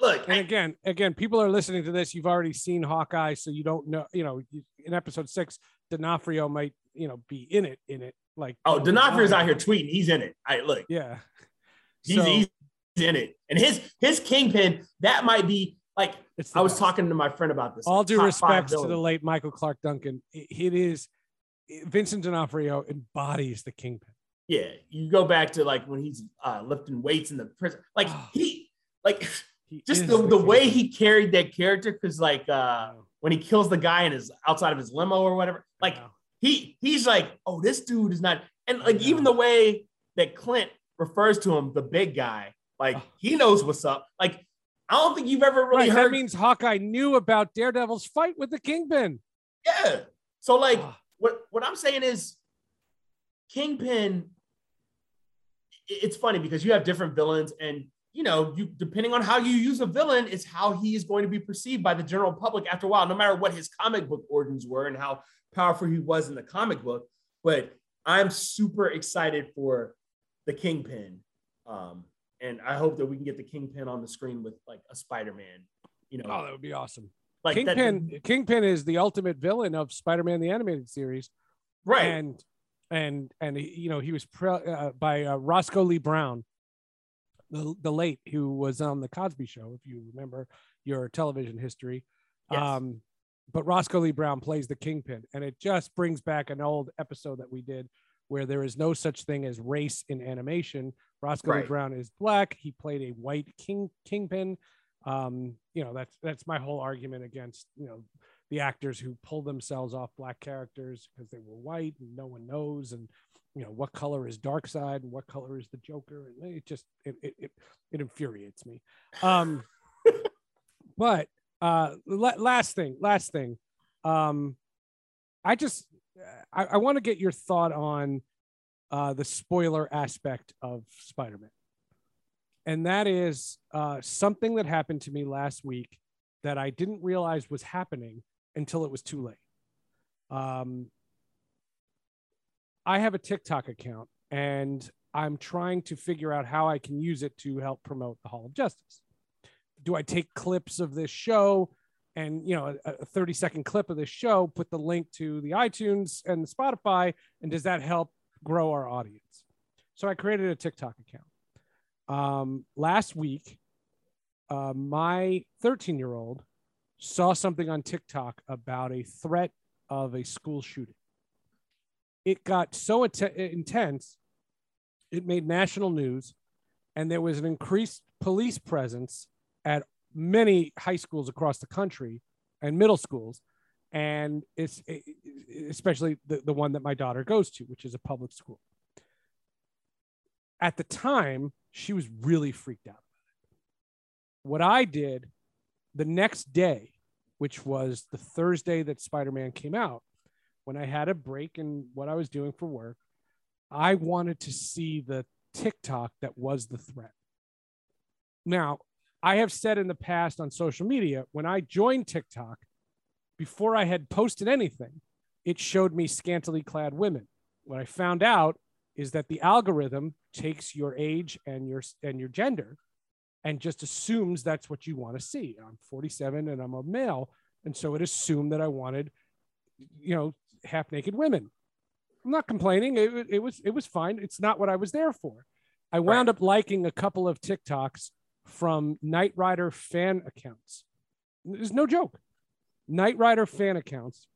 look, and I, again, again, people are listening to this. You've already seen Hawkeye, so you don't know. You know, in episode six, D'Onofrio might you know be in it. In it, like oh, D'Onofrio's out here tweeting. He's in it. I look, yeah, he's so, he's in it, and his his Kingpin that might be. Like, I was best. talking to my friend about this. All like, due respect to the late Michael Clark Duncan. It, it is, it, Vincent D'Onofrio embodies the Kingpin. Yeah, you go back to, like, when he's uh, lifting weights in the prison. Like, oh, he, like, he just the, the, the way he carried that character, because, like, uh, oh. when he kills the guy in his, outside of his limo or whatever, like, oh. he he's like, oh, this dude is not. And, like, oh, even no. the way that Clint refers to him, the big guy, like, oh. he knows what's up. Like, I don't think you've ever really right, heard. That means Hawkeye knew about Daredevil's fight with the Kingpin. Yeah. So, like, what, what I'm saying is Kingpin, it's funny because you have different villains and, you know, you depending on how you use a villain is how he is going to be perceived by the general public after a while, no matter what his comic book origins were and how powerful he was in the comic book. But I'm super excited for the Kingpin. Um, And I hope that we can get the Kingpin on the screen with like a Spider-Man, you know. Oh, that would be awesome. Like Kingpin, that, Kingpin is the ultimate villain of Spider-Man the animated series, right? And and and you know he was pre- uh, by uh, Roscoe Lee Brown the, the late, who was on the Cosby Show, if you remember your television history. Yes. Um, but Roscoe Lee Brown plays the Kingpin, and it just brings back an old episode that we did where there is no such thing as race in animation. Roscoe right. Lee Brown is black. He played a white king Kingpin. Um, you know, that's, that's my whole argument against, you know, the actors who pull themselves off black characters because they were white and no one knows. And, you know, what color is Darkseid and what color is the Joker? And it just, it, it, it, it infuriates me. Um, but uh, last thing, last thing. Um, I just, I, I want to get your thought on uh, the spoiler aspect of Spider-Man. And that is uh, something that happened to me last week that I didn't realize was happening until it was too late. Um, I have a TikTok account, and I'm trying to figure out how I can use it to help promote the Hall of Justice. Do I take clips of this show and, you know, a thirty second clip of this show, put the link to the iTunes and the Spotify, and does that help grow our audience? So I created a TikTok account. Um, last week, uh, my thirteen year old saw something on TikTok about a threat of a school shooting. It got so att- intense, it made national news, and there was an increased police presence at many high schools across the country and middle schools. And it's it, especially the, the one that my daughter goes to, which is a public school. At the time, she was really freaked out about it. What I did the next day, which was the Thursday that Spider-Man came out, when I had a break in what I was doing for work, I wanted to see the TikTok that was the threat. Now, I have said in the past on social media, when I joined TikTok, before I had posted anything, it showed me scantily clad women. What I found out is that the algorithm takes your age and your and your gender and just assumes that's what you want to see. I'm forty-seven and I'm a male. And so it assumed that I wanted, you know, half naked women. I'm not complaining. It, it was it was fine. It's not what I was there for. I wound right. up liking a couple of TikToks from Knight Rider fan accounts. There's no joke. Knight Rider fan accounts.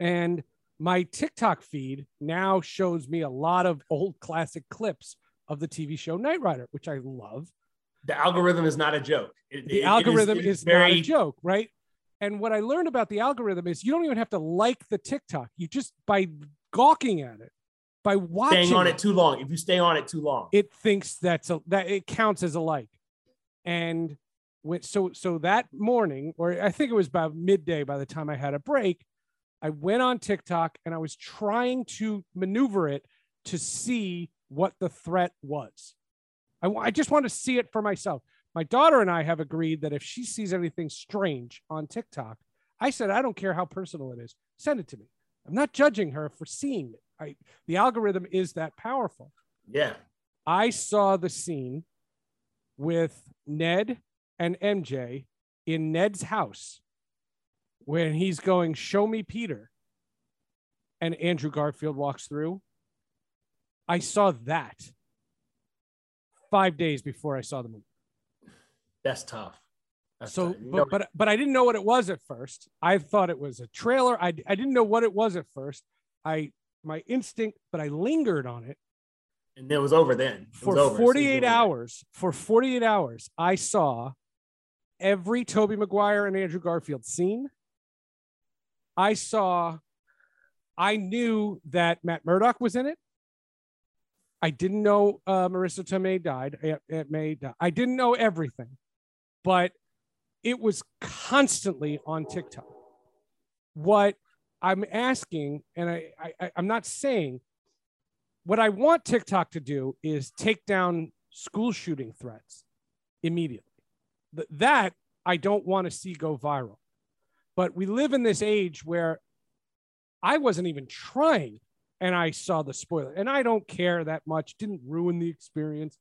And my TikTok feed now shows me a lot of old classic clips of the T V show Knight Rider, which I love. The algorithm is not a joke. It, the it, algorithm it is, is very... not a joke, right? And what I learned about the algorithm is you don't even have to like the TikTok. You just, by gawking at it, by watching Staying on it, it too long. If you stay on it too long, it thinks that's a, that it counts as a like. And when, so, so that morning, or I think it was about midday by the time I had a break, I went on TikTok and I was trying to maneuver it to see what the threat was. I, I just want to see it for myself. My daughter and I have agreed that if she sees anything strange on TikTok, I said, I don't care how personal it is. Send it to me. I'm not judging her for seeing it. I, the algorithm is that powerful. Yeah. I saw the scene with Ned and M J in Ned's house when he's going, show me Peter. And Andrew Garfield walks through. I saw that five days before I saw the movie. That's tough. That's so, tough. You know, but, but but I didn't know what it was at first. I thought it was a trailer. I, I didn't know what it was at first. I my instinct, but I lingered on it. And it was over then. It for was over. forty-eight hours. For forty-eight hours, I saw every Tobey Maguire and Andrew Garfield scene. I saw, I knew that Matt Murdock was in it. I didn't know uh, Marissa Tomei died. Aunt, Aunt May died. I didn't know everything. But it was constantly on TikTok. What I'm asking, and I, I, I'm not saying, what I want TikTok to do is take down school shooting threats immediately. That I don't want to see go viral. But we live in this age where I wasn't even trying, and I saw the spoiler, and I don't care that much. Didn't ruin the experience.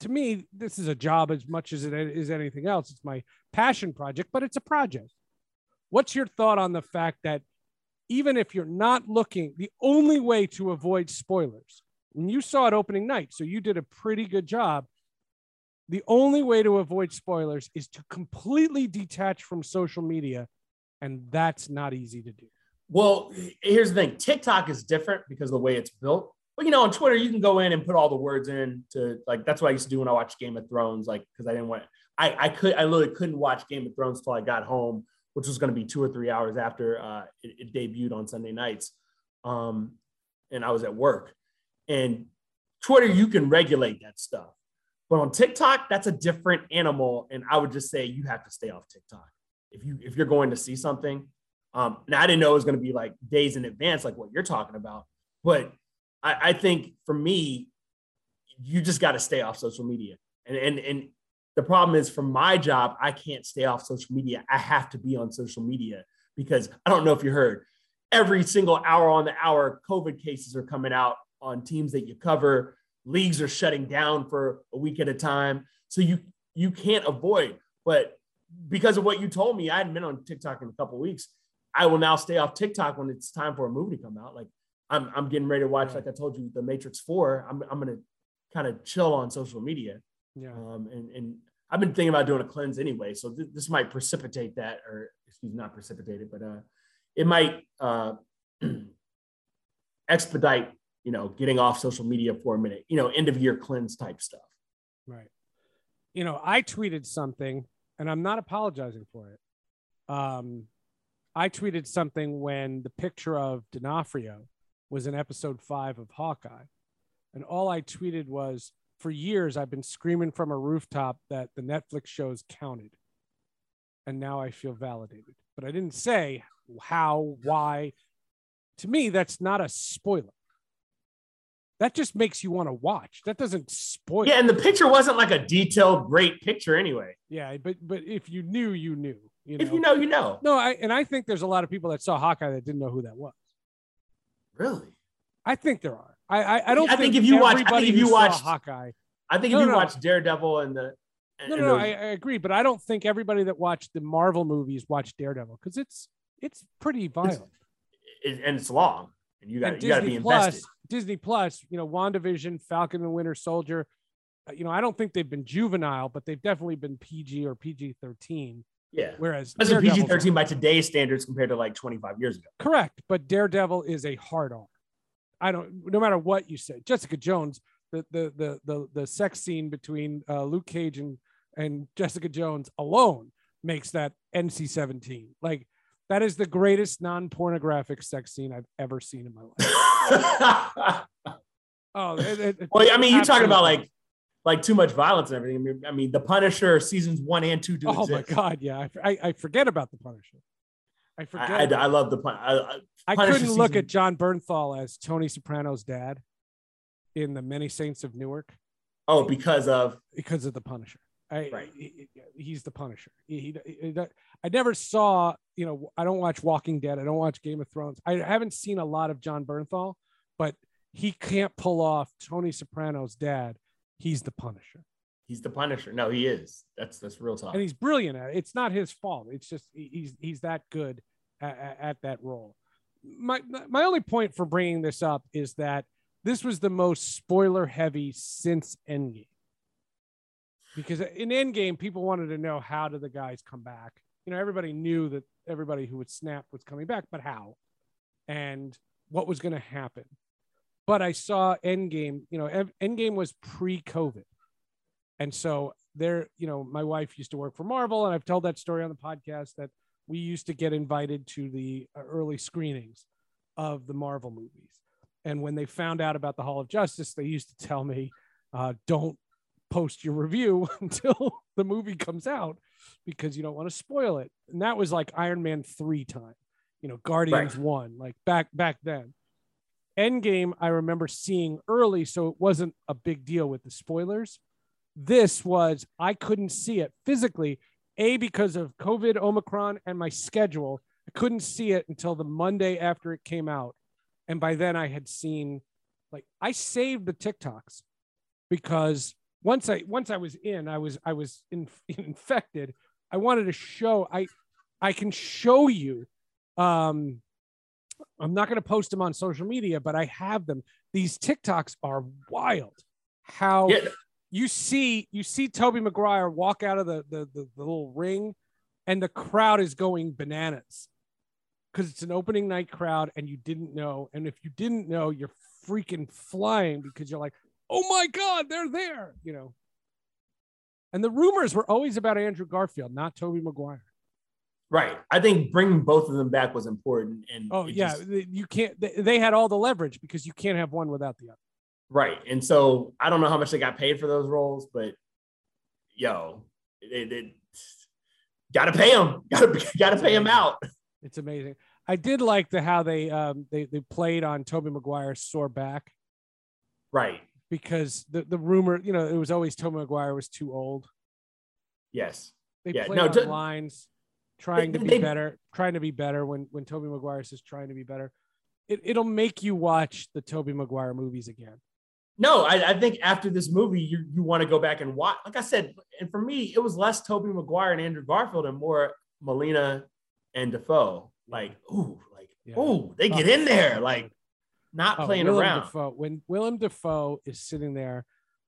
To me, this is a job as much as it is anything else. It's my passion project, but it's a project. What's your thought on the fact that even if you're not looking, the only way to avoid spoilers, and you saw it opening night, so you did a pretty good job, The only way to avoid spoilers is to completely detach from social media, and that's not easy to do. Well, here's the thing. TikTok is different because of the way it's built. But, you know, on Twitter, you can go in and put all the words in to, like, that's what I used to do when I watched Game of Thrones, like, because I didn't want to, I, I could, I literally couldn't watch Game of Thrones till I got home, which was going to be two or three hours after uh, it, it debuted on Sunday nights. Um, and I was at work. And Twitter, you can regulate that stuff. But on TikTok, that's a different animal. And I would just say you have to stay off TikTok. If, you, if you're going to see something, um, and I didn't know it was going to be like days in advance, like what you're talking about. But I, I think for me, you just got to stay off social media. And, and, and the problem is for my job, I can't stay off social media. I have to be on social media because I don't know if you heard, every single hour on the hour, COVID cases are coming out on teams that you cover. Leagues are shutting down for a week at a time. So you, you can't avoid, but because of what you told me, I hadn't been on TikTok in a couple of weeks. I will now stay off TikTok when it's time for a movie to come out. Like I'm, I'm getting ready to watch, yeah. like I told you, The Matrix four, I'm, I'm going to kind of chill on social media. Yeah. Um, and, and I've been thinking about doing a cleanse anyway. So th- this might precipitate that, or excuse me, not precipitate it, but uh, it might uh, expedite, you know, getting off social media for a minute, you know, end of year cleanse type stuff. Right. You know, I tweeted something and I'm not apologizing for it. Um, I tweeted something when the picture of D'Onofrio was in episode five of Hawkeye. And all I tweeted was, for years, I've been screaming from a rooftop that the Netflix shows counted. And now I feel validated. But I didn't say how, why. To me, that's not a spoiler. That just makes you want to watch. That doesn't spoil. Yeah, and the picture wasn't like a detailed, great picture anyway. Yeah, but but if you knew, you knew. You know? If you know, you know. No, I, and I think there's a lot of people that saw Hawkeye that didn't know who that was. Really? I think there are. I I, I don't. I think, think if you watch, I think if you watch Hawkeye, I think if no, you no, watch Daredevil and the. And, no, no, and those... no I, I agree, but I don't think everybody that watched the Marvel movies watched Daredevil because it's it's pretty violent. It's, and it's long, and you got you got to be invested. Plus, Disney Plus, you know, WandaVision, Falcon and Winter Soldier, you know, I don't think they've been juvenile, but they've definitely been P G or P G thirteen. Yeah. Whereas that's a P G thirteen by today's standards compared to like twenty-five years ago. Correct. But Daredevil is a hard R. I don't, no matter what you say, Jessica Jones, the the the the, the sex scene between uh, Luke Cage and, and Jessica Jones alone makes that N C seventeen. Like, that is the greatest non-pornographic sex scene I've ever seen in my life. oh, it, it, well, I mean, you're talking about like, like too much violence and everything. I mean, The Punisher seasons one and two do. Oh exist. My God, yeah, I, I I forget about The Punisher. I forget. I, I, I love the Punisher. I, I, Punisher I couldn't look at John Bernthal as Tony Soprano's dad in The Many Saints of Newark. Oh, because of because of The Punisher. I, right. he, he's the Punisher. He, he, he, I never saw, you know, I don't watch Walking Dead. I don't watch Game of Thrones. I haven't seen a lot of John Bernthal, but he can't pull off Tony Soprano's dad. He's the Punisher. He's the Punisher. No, he is. That's that's real talk. And he's brilliant at it. It's not his fault. It's just he's he's that good at, at that role. My my only point for bringing this up is that this was the most spoiler heavy since Endgame. Because in Endgame, people wanted to know how did the guys come back. You know, everybody knew that everybody who would snap was coming back, but how? And what was going to happen? But I saw Endgame, you know, Endgame was pre-COVID. And so there, you know, my wife used to work for Marvel, and I've told that story on the podcast that we used to get invited to the early screenings of the Marvel movies. And when they found out about the Hall of Justice, they used to tell me, uh, don't post your review until the movie comes out because you don't want to spoil it. And that was like Iron Man three time, you know, Guardians right. one, like back, back then. Endgame, I remember seeing early, so it wasn't a big deal with the spoilers. This was, I couldn't see it physically, A, because of COVID, Omicron, and my schedule. I couldn't see it until the Monday after it came out. And by then I had seen, like, I saved the TikToks because Once I once I was in, I was I was in, infected. I wanted to show I I can show you. Um, I'm not going to post them on social media, but I have them. These TikToks are wild. How yeah, you see you see Tobey Maguire walk out of the the, the the little ring, and the crowd is going bananas because it's an opening night crowd, and you didn't know. And if you didn't know, you're freaking flying because you're like, oh my God, they're there, you know. And the rumors were always about Andrew Garfield, not Tobey Maguire. Right. I think bringing both of them back was important. And oh, yeah. Just... You can't, they had all the leverage because you can't have one without the other. Right. And so I don't know how much they got paid for those roles, but yo, they, they got to pay them. Gotta, gotta pay them out. It's amazing. I did like the how they um, they, they played on Tobey Maguire's sore back. Right. Because the, the rumor, you know, it was always Tobey Maguire was too old. Yes. They yeah. played no, on t- lines. Trying to be they, better, trying to be better when, when Tobey Maguire says trying to be better. It, it'll make you watch the Tobey Maguire movies again. No, I, I think after this movie, you you want to go back and watch. Like I said, and for me, it was less Tobey Maguire and Andrew Garfield and more Molina and Dafoe. Like, ooh, like, yeah. ooh, they get oh, in there. Like, not oh, playing Willem around. Dafoe, when Willem Dafoe is sitting there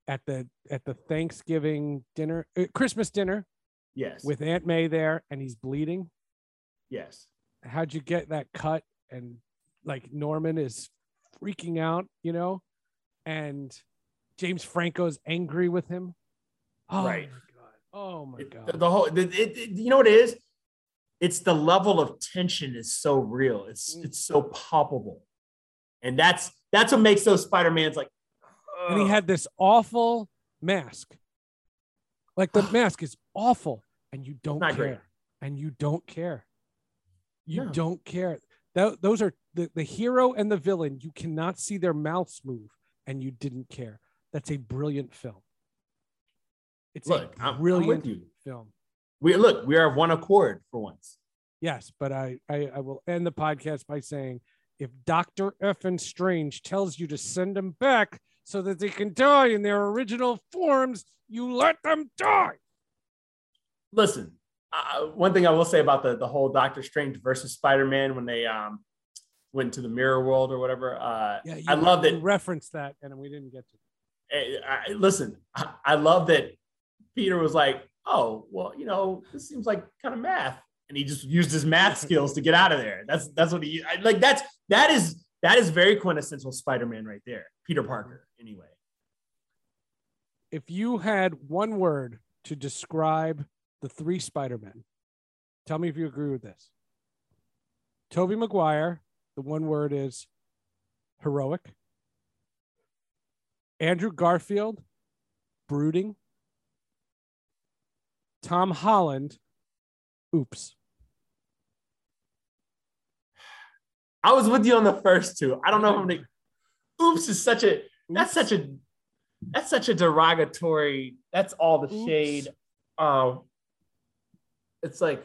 at the at the Thanksgiving dinner, uh, Christmas dinner, yes, with Aunt May there, and he's bleeding. Yes. How'd you get that cut? And like Norman is freaking out, you know, and James Franco's angry with him. Oh right. My God. Oh my God. It, the whole, it, it, you know what it is? It's the level of tension is so real. It's mm. it's so palpable, and that's that's what makes those Spider-Mans like. Ugh. And he had this awful mask. Like the mask is awful, and you don't care, great. and you don't care, you no. don't care. That, those are the, the hero and the villain. You cannot see their mouths move, and you didn't care. That's a brilliant film. It's look, a brilliant I'm, I'm film. We look, we are of one accord for once. Yes, but I, I, I will end the podcast by saying, if Doctor Effin Strange tells you to send him back so that they can die in their original forms, you let them die. Listen, uh, one thing I will say about the, the whole Doctor Strange versus Spider-Man when they um, went to the mirror world or whatever. Uh, yeah, you, I love that. You referenced that and we didn't get to it. I, I, listen, I, I love that Peter was like, oh, well, you know, this seems like kind of math. And he just used his math skills to get out of there. That's that's what he I, like. That's that is that is very quintessential Spider-Man right there. Peter Parker, anyway. If you had one word to describe the three Spider-Men, tell me if you agree with this. Tobey Maguire, the one word is heroic. Andrew Garfield, brooding. Tom Holland, oops. I was with you on the first two. I don't know how many. Oops is such a. Oops. That's such a. That's such a derogatory. That's all the oops. Shade. Um. It's like.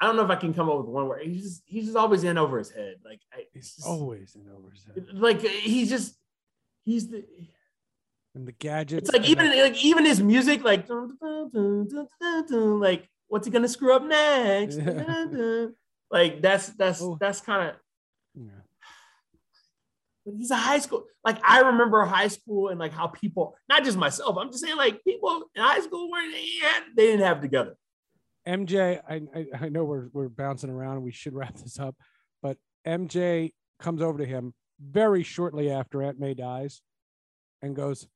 I don't know if I can come up with one word. He's just. He's just always in over his head. Like I, he's just, always in over his head. Like he's just. He's the. And the gadgets. It's like even that- like even his music, like dun, dun, dun, dun, dun, dun, like what's he gonna screw up next? Yeah. Dun, dun. Like that's that's oh. that's kind of yeah. But he's a high school. Like I remember high school and like how people, not just myself, I'm just saying like people in high school weren't they didn't have it together. M J, I, I I know we're we're bouncing around and we should wrap this up, but M J comes over to him very shortly after Aunt May dies and goes,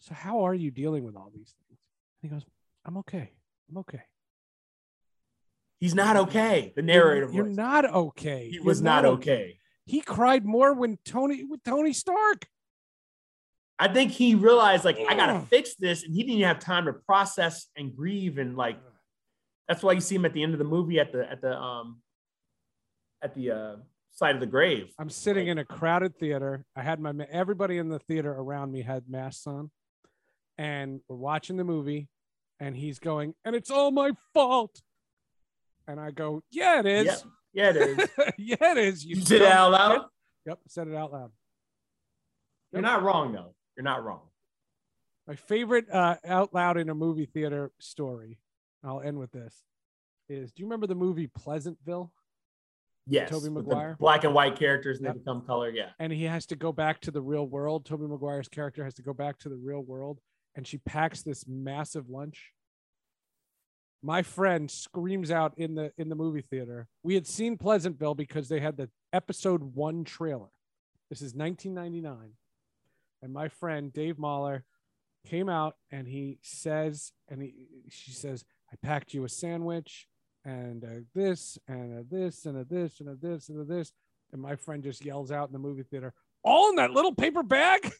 so how are you dealing with all these things? And he goes, I'm okay. I'm okay. He's not okay. The narrator You're, you're not okay. He was not, not okay. okay. He cried more when Tony with Tony Stark. I think he realized, like, yeah. I got to fix this. And he didn't even have time to process and grieve. And, like, that's why you see him at the end of the movie at the, at the, um, at the, uh, side of the grave. I'm sitting in a crowded theater. I had my everybody in the theater around me had masks on, and we're watching the movie, and he's going, and it's all my fault. And I go, yeah, it is. Yep. Yeah, it is. yeah, it is. You, you did it out loud. Yep, said it out loud. Yep. You're not wrong though. You're not wrong. My favorite uh, out loud in a movie theater story. I'll end with this. Is do you remember the movie Pleasantville? Yes, Tobey Maguire. Black and white characters, and yep. they become color. Yeah, and he has to go back to the real world. Tobey Maguire's character has to go back to the real world, and she packs this massive lunch. My friend screams out in the in the movie theater. We had seen Pleasantville because they had the episode one trailer. This is nineteen ninety-nine, and my friend Dave Mahler came out and he says, and he she says, "I packed you a sandwich." And uh, this, and uh, this, and uh, this, and uh, this, and uh, this. And my friend just yells out in the movie theater, all in that little paper bag?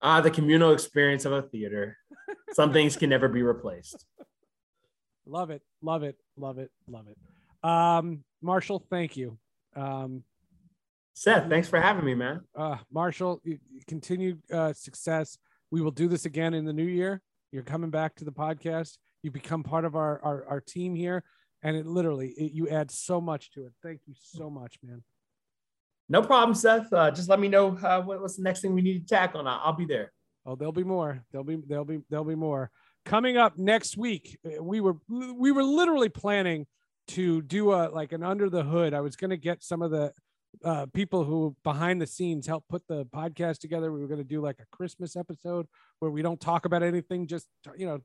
Ah, uh, the communal experience of a theater. Some things can never be replaced. Love it, love it, love it, love it. Um, Marshall, thank you. Um, Seth, thanks for having me, man. Uh, Marshall, continued uh, success. We will do this again in the new year. You're coming back to the podcast. You become part of our our, our team here, and it literally it, you add so much to it. Thank you so much, man. No problem, Seth. Uh, just let me know uh, what, what's the next thing we need to tackle, and I'll, I'll be there. Oh, there'll be more. There'll be there'll be there'll be more coming up next week. We were we were literally planning to do a like an under the hood. I was going to get some of the uh, people who behind the scenes help put the podcast together. We were going to do like a Christmas episode where we don't talk about anything, just, you know,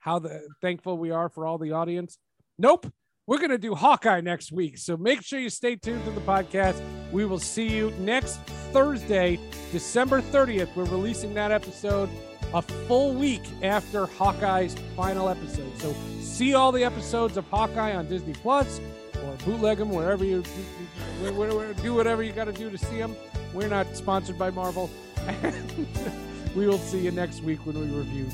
how the, thankful we are for all the audience. Nope. We're going to do Hawkeye next week. So make sure you stay tuned to the podcast. We will see you next Thursday, December thirtieth. We're releasing that episode a full week after Hawkeye's final episode. So see all the episodes of Hawkeye on Disney Plus. Or bootleg them wherever you do, whatever you got to do to see them. We're not sponsored by Marvel. And we will see you next week when we review.